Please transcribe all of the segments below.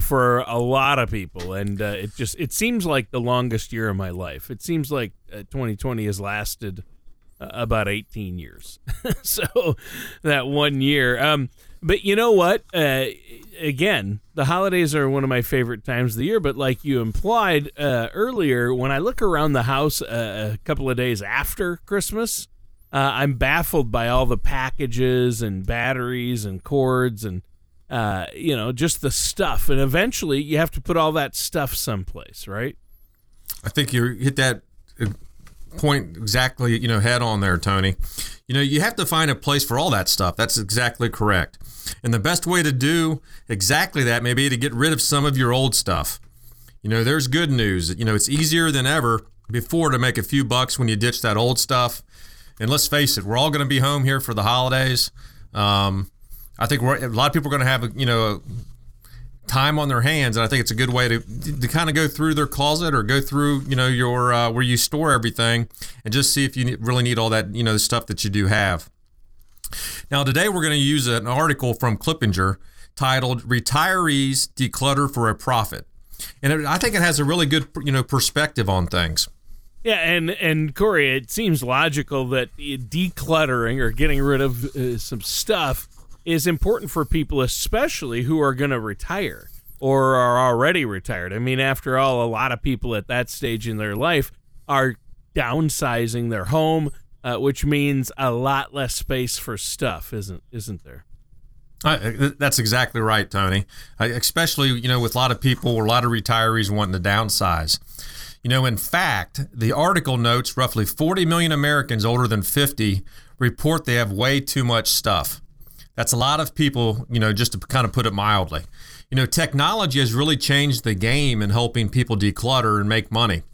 for a lot of people, and it seems like the longest year of my life. It seems like 2020 has lasted about 18 years, so that 1 year. But you know what? Again, the holidays are one of my favorite times of the year, but like you implied earlier, when I look around the house a couple of days after Christmas, I'm baffled by all the packages and batteries and cords and you know, just the stuff. And eventually you have to put all that stuff someplace, right? I think you hit that point exactly, you know, head on there, Tony. You know, you have to find a place for all that stuff. That's exactly correct. And the best way to do exactly that may be to get rid of some of your old stuff. You know, there's good news. You know, it's easier than ever before to make a few bucks when you ditch that old stuff. And let's face it, we're all going to be home here for the holidays. I think a lot of people are going to have, you know, time on their hands, and I think it's a good way to kind of go through their closet or go through, you know, your where you store everything and just see if you really need all that, you know, the stuff that you do have. Now, today we're going to use an article from Kiplinger titled "Retirees Declutter for a Profit," and I think it has a really good, you know, perspective on things. Yeah, and Corey, it seems logical that decluttering or getting rid of some stuff is important for people, especially who are going to retire or are already retired. I mean, after all, a lot of people at that stage in their life are downsizing their home, which means a lot less space for stuff, isn't there? That's exactly right, Tony. Especially, you know, with a lot of people, or a lot of retirees wanting to downsize. You know, in fact, the article notes roughly 40 million Americans older than 50 report they have way too much stuff. That's a lot of people, you know, just to kind of put it mildly. You know, technology has really changed the game in helping people declutter and make money.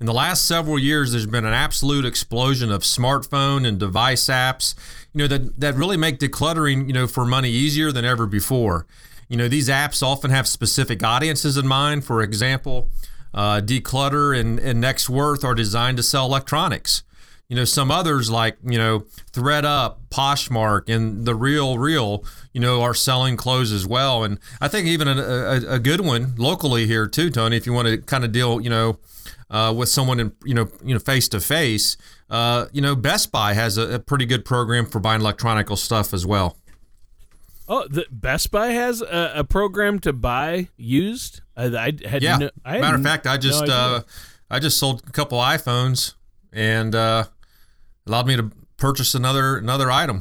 In the last several years, there's been an absolute explosion of smartphone and device apps, you know, that really make decluttering, you know, for money easier than ever before. You know, these apps often have specific audiences in mind. For example, Decluttr and Next Worth are designed to sell electronics. You know, some others like, you know, ThredUp, Poshmark, and The RealReal, you know, are selling clothes as well. And I think even a good one locally here too, Tony, if you want to kind of deal, you know, with someone in, you know, face to face, you know, Best Buy has a pretty good program for buying electronic stuff as well. Oh, the Best Buy has a program to buy used. I just sold a couple iPhones and allowed me to purchase another item.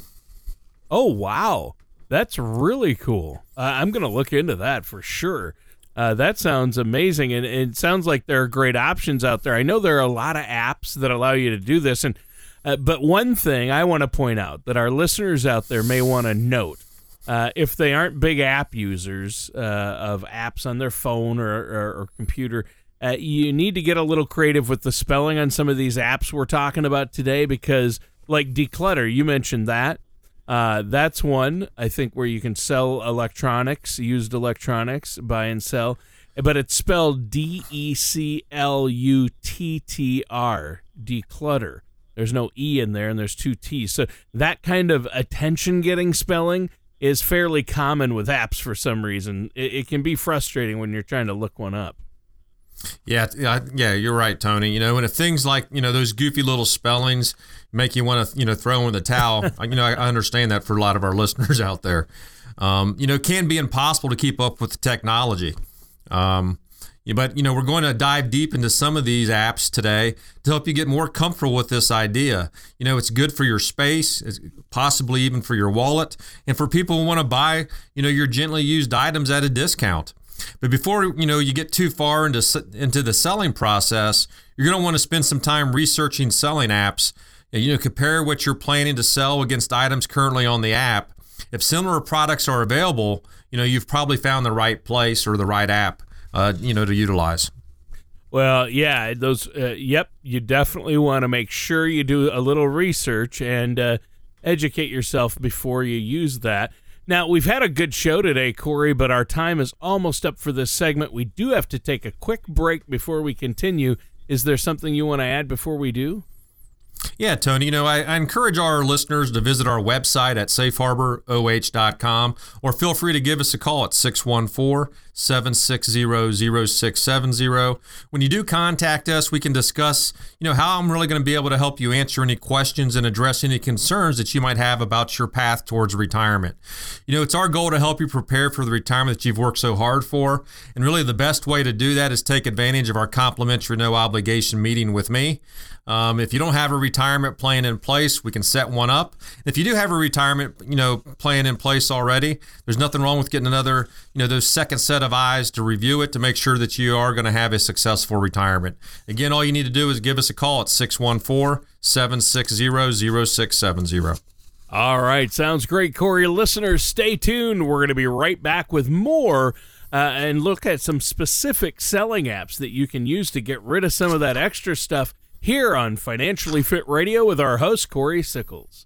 Oh wow, that's really cool. I'm gonna look into that for sure. That sounds amazing, and it sounds like there are great options out there. I know there are a lot of apps that allow you to do this, and but one thing I want to point out that our listeners out there may want to note. If they aren't big app users of apps on their phone or computer, you need to get a little creative with the spelling on some of these apps we're talking about today, because like Decluttr, you mentioned that. That's one, I think, where you can sell electronics, used electronics, buy and sell. But it's spelled D-E-C-L-U-T-T-R, Decluttr. There's no E in there, and there's two T's. So that kind of attention-getting spelling is fairly common with apps for some reason. It can be frustrating when you're trying to look one up. Yeah, you're right, Tony. You know, and if things like, you know, those goofy little spellings make you want to, you know, throw in the towel, you know, I understand that for a lot of our listeners out there. You know, it can be impossible to keep up with the technology. But, you know, we're going to dive deep into some of these apps today to help you get more comfortable with this idea. You know, it's good for your space, it's possibly even for your wallet, and for people who want to buy, you know, your gently used items at a discount. But before, you know, you get too far into the selling process, you're going to want to spend some time researching selling apps. And, you know, compare what you're planning to sell against items currently on the app. If similar products are available, you know, you've probably found the right place or the right app. You know, to utilize. Well, yeah, those. You definitely want to make sure you do a little research and educate yourself before you use that. Now, we've had a good show today, Corey, but our time is almost up for this segment. We do have to take a quick break before we continue. Is there something you want to add before we do? Yeah, Tony, you know, I encourage our listeners to visit our website at safeharboroh.com, or feel free to give us a call at 614-760-0670. When you do contact us, we can discuss, you know, how I'm really going to be able to help you answer any questions and address any concerns that you might have about your path towards retirement. You know, it's our goal to help you prepare for the retirement that you've worked so hard for. And really the best way to do that is take advantage of our complimentary no obligation meeting with me. If you don't have a retirement retirement plan in place, we can set one up. If you do have a retirement, plan in place already, there's nothing wrong with getting another, those second set of eyes to review it to make sure that you are going to have a successful retirement. Again, all you need to do is give us a call at 614-760-0670. All right. Sounds great, Corey. Listeners, stay tuned. We're going to be right back with more and look at some specific selling apps that you can use to get rid of some of that extra stuff here on Financially Fit Radio with our host, Corey Sickles.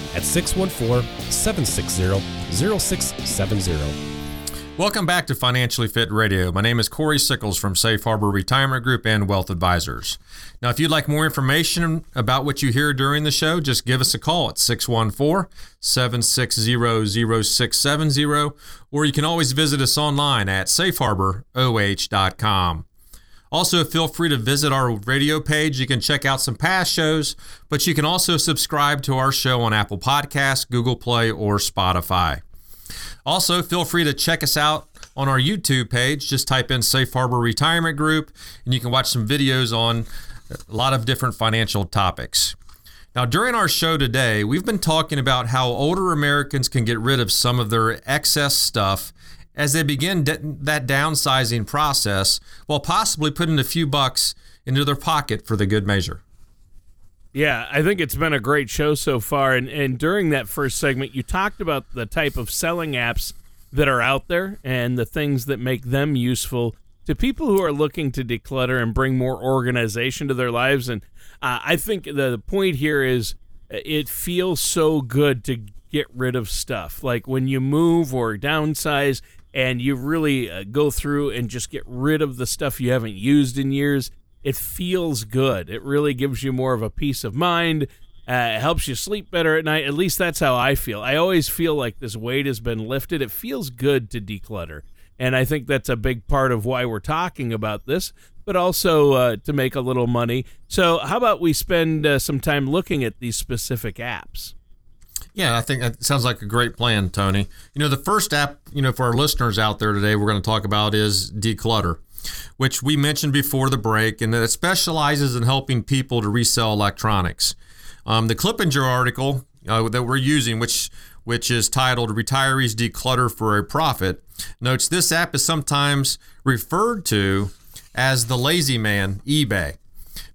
at 614-760-0670. Welcome back to Financially Fit Radio. My name is Corey Sickles from Safe Harbor Retirement Group and Wealth Advisors. Now, if you'd like more information about what you hear during the show, just give us a call at 614-760-0670, or you can always visit us online at safeharboroh.com. Also, feel free to visit our radio page. You can check out some past shows, but you can also subscribe to our show on Apple Podcasts, Google Play, or Spotify. Also, feel free to check us out on our YouTube page. Just type in Safe Harbor Retirement Group, and you can watch some videos on a lot of different financial topics. Now, during our show today, we've been talking about how older Americans can get rid of some of their excess stuff as they begin that downsizing process, while possibly putting a few bucks into their pocket for the good measure. Yeah, I think it's been a great show so far. And during that first segment, you talked about the type of selling apps that are out there and the things that make them useful to people who are looking to declutter and bring more organization to their lives. And I think the point here is it feels so good to get rid of stuff. Like when you move or downsize and you really go through and just get rid of the stuff you haven't used in years, it feels good. It really gives you more of a peace of mind. It helps you sleep better at night. At least that's how I feel. I always feel like this weight has been lifted. It feels good to declutter. And I think that's a big part of why we're talking about this, but also to make a little money. So how about we spend some time looking at these specific apps? Yeah, I think that sounds like a great plan, Tony. The first app, for our listeners out there today, we're going to talk about is Decluttr, which we mentioned before the break, and that it specializes in helping people to resell electronics. The Kiplinger article that we're using, which is titled Retirees Declutter for a Profit, notes this app is sometimes referred to as the lazy man eBay,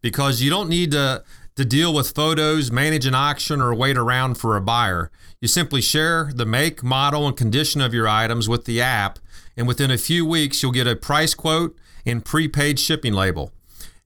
because you don't need to deal with photos, manage an auction, or wait around for a buyer. You simply share the make, model, and condition of your items with the app, and within a few weeks, you'll get a price quote and prepaid shipping label.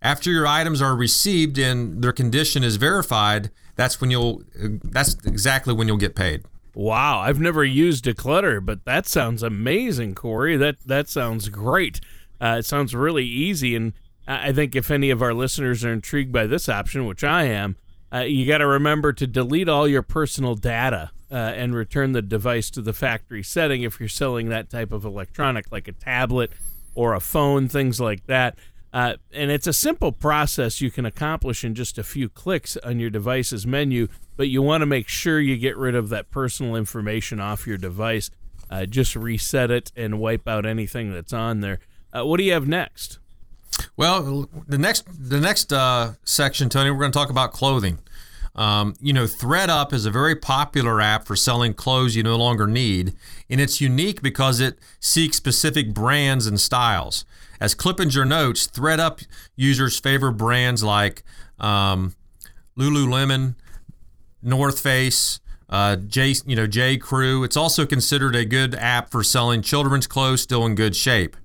After your items are received and their condition is verified, that's exactly when you'll get paid. Wow, I've never used Decluttr, but that sounds amazing, Corey. That sounds great. It sounds really easy, and I think if any of our listeners are intrigued by this option, which I am, you got to remember to delete all your personal data and return the device to the factory setting if you're selling that type of electronic, like a tablet or a phone, things like that. And it's a simple process you can accomplish in just a few clicks on your device's menu, but you want to make sure you get rid of that personal information off your device. Just reset it and wipe out anything that's on there. What do you have next? Well, the next section, Tony, we're going to talk about clothing. ThredUp is a very popular app for selling clothes you no longer need, and it's unique because it seeks specific brands and styles. As Kiplinger notes, ThredUp users favor brands like Lululemon, North Face, J Crew. It's also considered a good app for selling children's clothes still in good shape.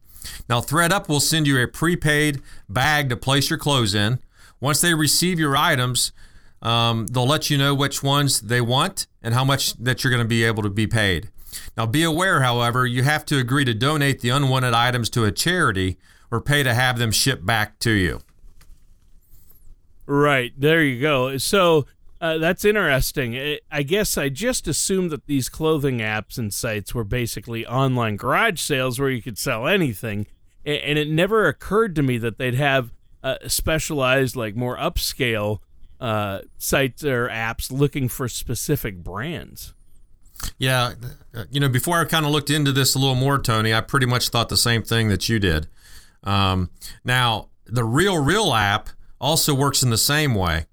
Now, ThredUp will send you a prepaid bag to place your clothes in. Once they receive your items, they'll let you know which ones they want and how much that you're going to be able to be paid. Now, be aware, however, you have to agree to donate the unwanted items to a charity or pay to have them shipped back to you. Right. There you go. So That's interesting. I guess I just assumed that these clothing apps and sites were basically online garage sales where you could sell anything, and it never occurred to me that they'd have specialized, like more upscale sites or apps looking for specific brands. Yeah, you know, before I kind of looked into this a little more, Tony, I pretty much thought the same thing that you did. Now, the RealReal app also works in the same way.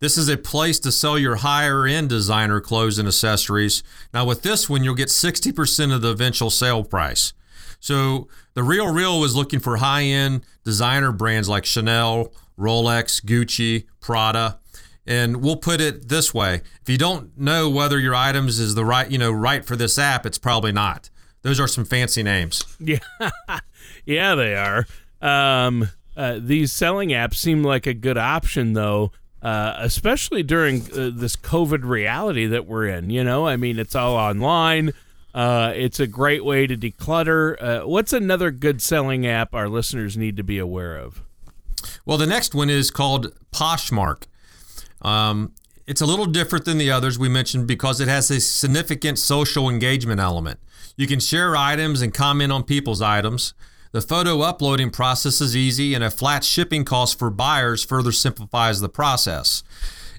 This is a place to sell your higher-end designer clothes and accessories. Now, with this one, you'll get 60% of the eventual sale price. So the RealReal was looking for high-end designer brands like Chanel, Rolex, Gucci, Prada. And we'll put it this way. If you don't know whether your items is the right, you know, right for this app, it's probably not. Those are some fancy names. Yeah, yeah, they are. These selling apps seem like a good option, though. Especially during this COVID reality that we're in, you know, I mean, it's all online. It's a great way to declutter. What's another good selling app our listeners need to be aware of? Well, the next one is called Poshmark. It's a little different than the others we mentioned because it has a significant social engagement element. You can share items and comment on people's items. The photo uploading process is easy, and a flat shipping cost for buyers further simplifies the process.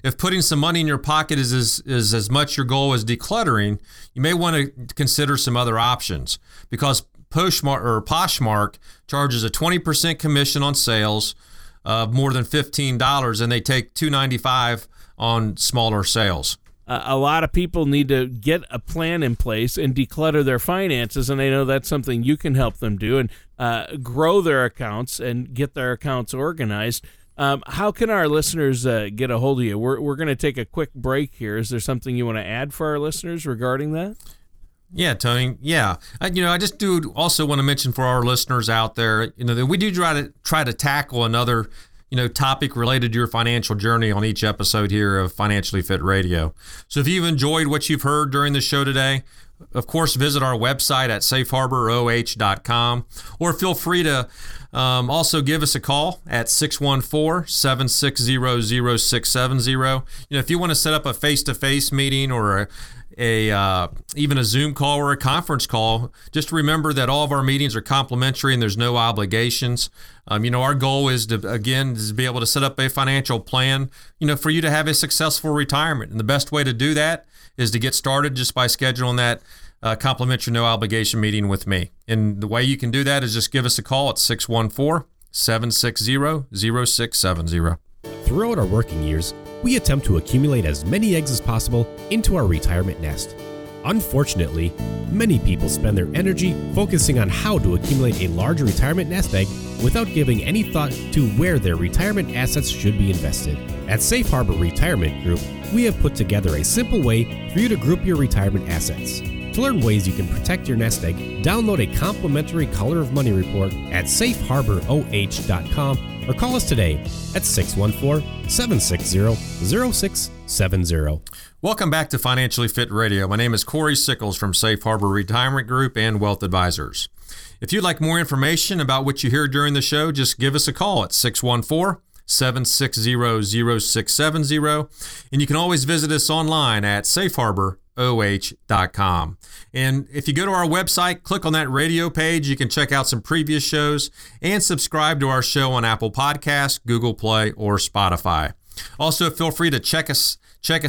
If putting some money in your pocket is as much your goal as decluttering, you may want to consider some other options because Poshmark charges a 20% commission on sales of more than $15, and they take $2.95 on smaller sales. A lot of people need to get a plan in place and declutter their finances, and I know that's something you can help them do and grow their accounts and get their accounts organized. How can our listeners get a hold of you? We're going to take a quick break here. Is there something you want to add for our listeners regarding that? Yeah, Tony. Yeah. I just do also want to mention for our listeners out there, you know, that we do try to tackle another, you know, topic related to your financial journey on each episode here of Financially Fit Radio. So if you've enjoyed what you've heard during the show today, of course, visit our website at safeharboroh.com, or feel free to also give us a call at 614-760-0670. You know, if you want to set up a face-to-face meeting or even a Zoom call or a conference call, just remember that all of our meetings are complimentary and there's no obligations. You know, our goal is to be able to set up a financial plan, you know, for you to have a successful retirement. And the best way to do that is to get started just by scheduling that complimentary no obligation meeting with me. And the way you can do that is just give us a call at 614-760-0670. Throughout our working years, we attempt to accumulate as many eggs as possible into our retirement nest. Unfortunately, many people spend their energy focusing on how to accumulate a large retirement nest egg without giving any thought to where their retirement assets should be invested. At Safe Harbor Retirement Group, we have put together a simple way for you to group your retirement assets. To learn ways you can protect your nest egg, download a complimentary Color of Money report at safeharboroh.com or call us today at 614-760-0670. Welcome back to Financially Fit Radio. My name is Corey Sickles from Safe Harbor Retirement Group and Wealth Advisors. If you'd like more information about what you hear during the show, just give us a call at 614-760-0670. And you can always visit us online at safeharboroh.com. And if you go to our website, click on that radio page, you can check out some previous shows and subscribe to our show on Apple Podcasts, Google Play, or Spotify. Also, feel free to check us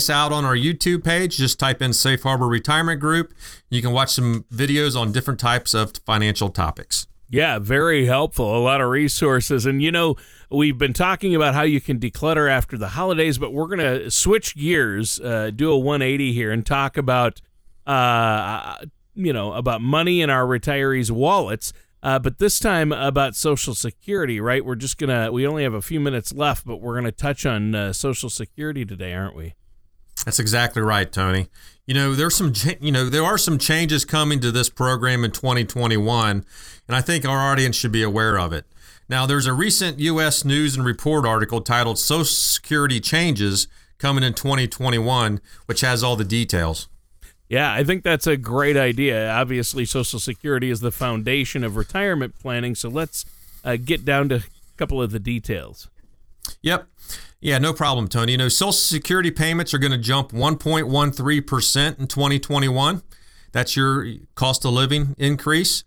out on our YouTube page. Just type in Safe Harbor Retirement Group. You can watch some videos on different types of financial topics. Yeah, very helpful. A lot of resources. And, you know, we've been talking about how you can declutter after the holidays, but we're going to switch gears, do a 180 here and talk about, about money in our retirees' wallets. But this time about Social Security, right? We only have a few minutes left, but we're going to touch on Social Security today, aren't we? That's exactly right, Tony. You know, there are some changes coming to this program in 2021, and I think our audience should be aware of it. Now, there's a recent U.S. News and Report article titled Social Security Changes Coming in 2021, which has all the details. Yeah, I think that's a great idea. Obviously, Social Security is the foundation of retirement planning, so let's get down to a couple of the details. Yep. Yeah, no problem, Tony. You know, Social Security payments are going to jump 1.13% in 2021. That's your cost of living increase,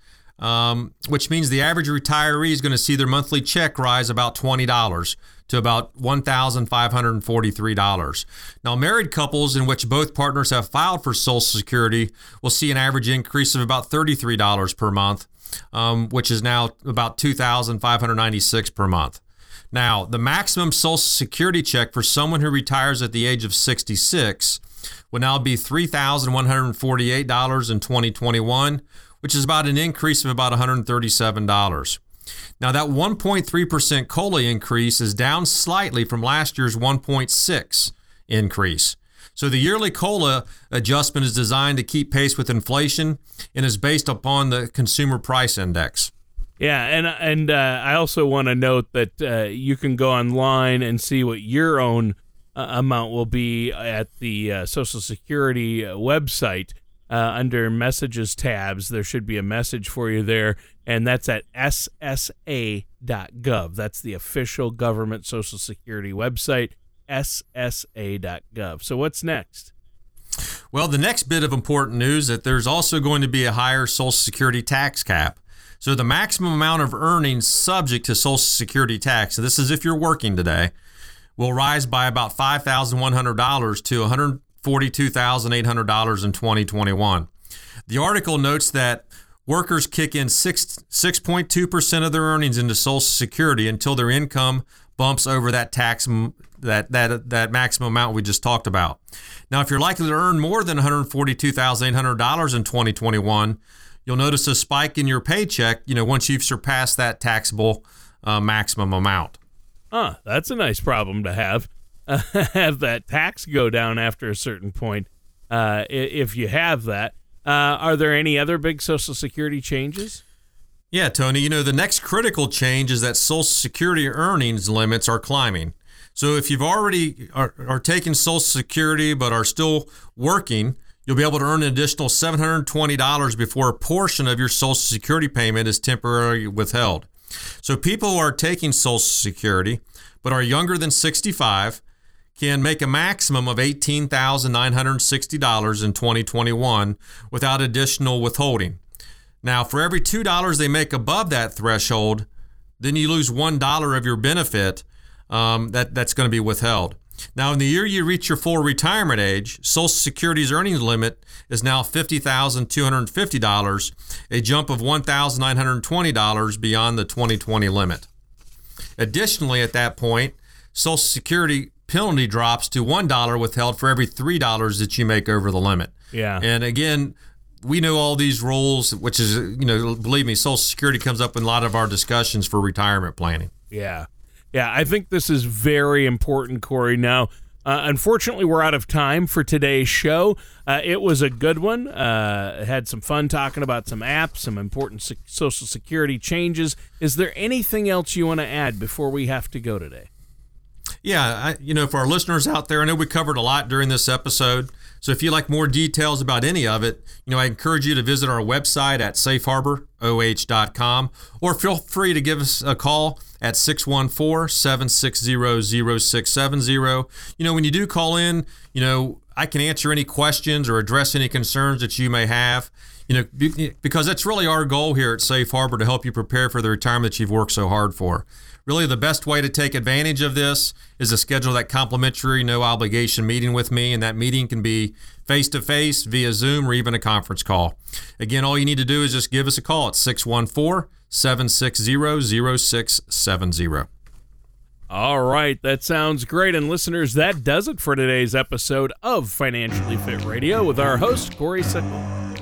which means the average retiree is going to see their monthly check rise about $20 to about $1,543. Now, married couples in which both partners have filed for Social Security will see an average increase of about $33 per month, which is now about $2,596 per month. Now, the maximum Social Security check for someone who retires at the age of 66 will now be $3,148 in 2021, which is about an increase of about $137. Now, that 1.3% COLA increase is down slightly from last year's 1.6% increase. So the yearly COLA adjustment is designed to keep pace with inflation and is based upon the Consumer Price Index. Yeah, and I also want to note that you can go online and see what your own amount will be at the Social Security website. Under messages tabs, there should be a message for you there, and that's at ssa.gov. That's the official government Social Security website, ssa.gov. So what's next? Well, the next bit of important news is that there's also going to be a higher Social Security tax cap. So the maximum amount of earnings subject to Social Security tax, so this is if you're working today, will rise by about $5,100 to $142,800 in 2021. The article notes that workers kick in 6.2% of their earnings into Social Security until their income bumps over that tax that maximum amount we just talked about. Now, if you're likely to earn more than $142,800 in 2021, you'll notice a spike in your paycheck, you know, once you've surpassed that taxable maximum amount. Huh, that's a nice problem to have that tax go down after a certain point if you have that. Are there any other big Social Security changes? Yeah, Tony, you know, the next critical change is that Social Security earnings limits are climbing. So if you've already are taking Social Security but are still working, you'll be able to earn an additional $720 before a portion of your Social Security payment is temporarily withheld. So people who are taking Social Security but are younger than 65 can make a maximum of $18,960 in 2021 without additional withholding. Now, for every $2 they make above that threshold, then you lose $1 of your benefit that's going to be withheld. Now, in the year you reach your full retirement age, Social Security's earnings limit is now $50,250, a jump of $1,920 beyond the 2020 limit. Additionally, at that point, Social Security penalty drops to $1 withheld for every $3 that you make over the limit. Yeah. And again, we know all these rules, which is, you know, believe me, Social Security comes up in a lot of our discussions for retirement planning. Yeah. Yeah, I think this is very important, Corey. Now, unfortunately, we're out of time for today's show. It was a good one. Had some fun talking about some apps, some important Social Security changes. Is there anything else you want to add before we have to go today? Yeah, you know, for our listeners out there, I know we covered a lot during this episode. So if you'd like more details about any of it, you know, I encourage you to visit our website at safeharboroh.com, or feel free to give us a call at 614-760-0670. You know, when you do call in, you know, I can answer any questions or address any concerns that you may have, you know, because that's really our goal here at Safe Harbor, to help you prepare for the retirement that you've worked so hard for. Really, the best way to take advantage of this is to schedule that complimentary, no obligation meeting with me, and that meeting can be face-to-face, via Zoom, or even a conference call. Again, all you need to do is just give us a call at 614-760-0670. All right, that sounds great. And listeners, that does it for today's episode of Financially Fit Radio with our host, Corey Sickles.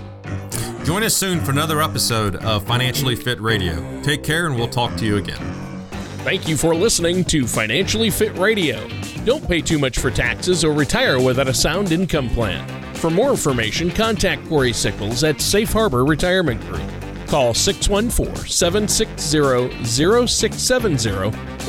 Join us soon for another episode of Financially Fit Radio. Take care, and we'll talk to you again. Thank you for listening to Financially Fit Radio. Don't pay too much for taxes or retire without a sound income plan. For more information, contact Corey Sickles at Safe Harbor Retirement Group. Call 614-760-0670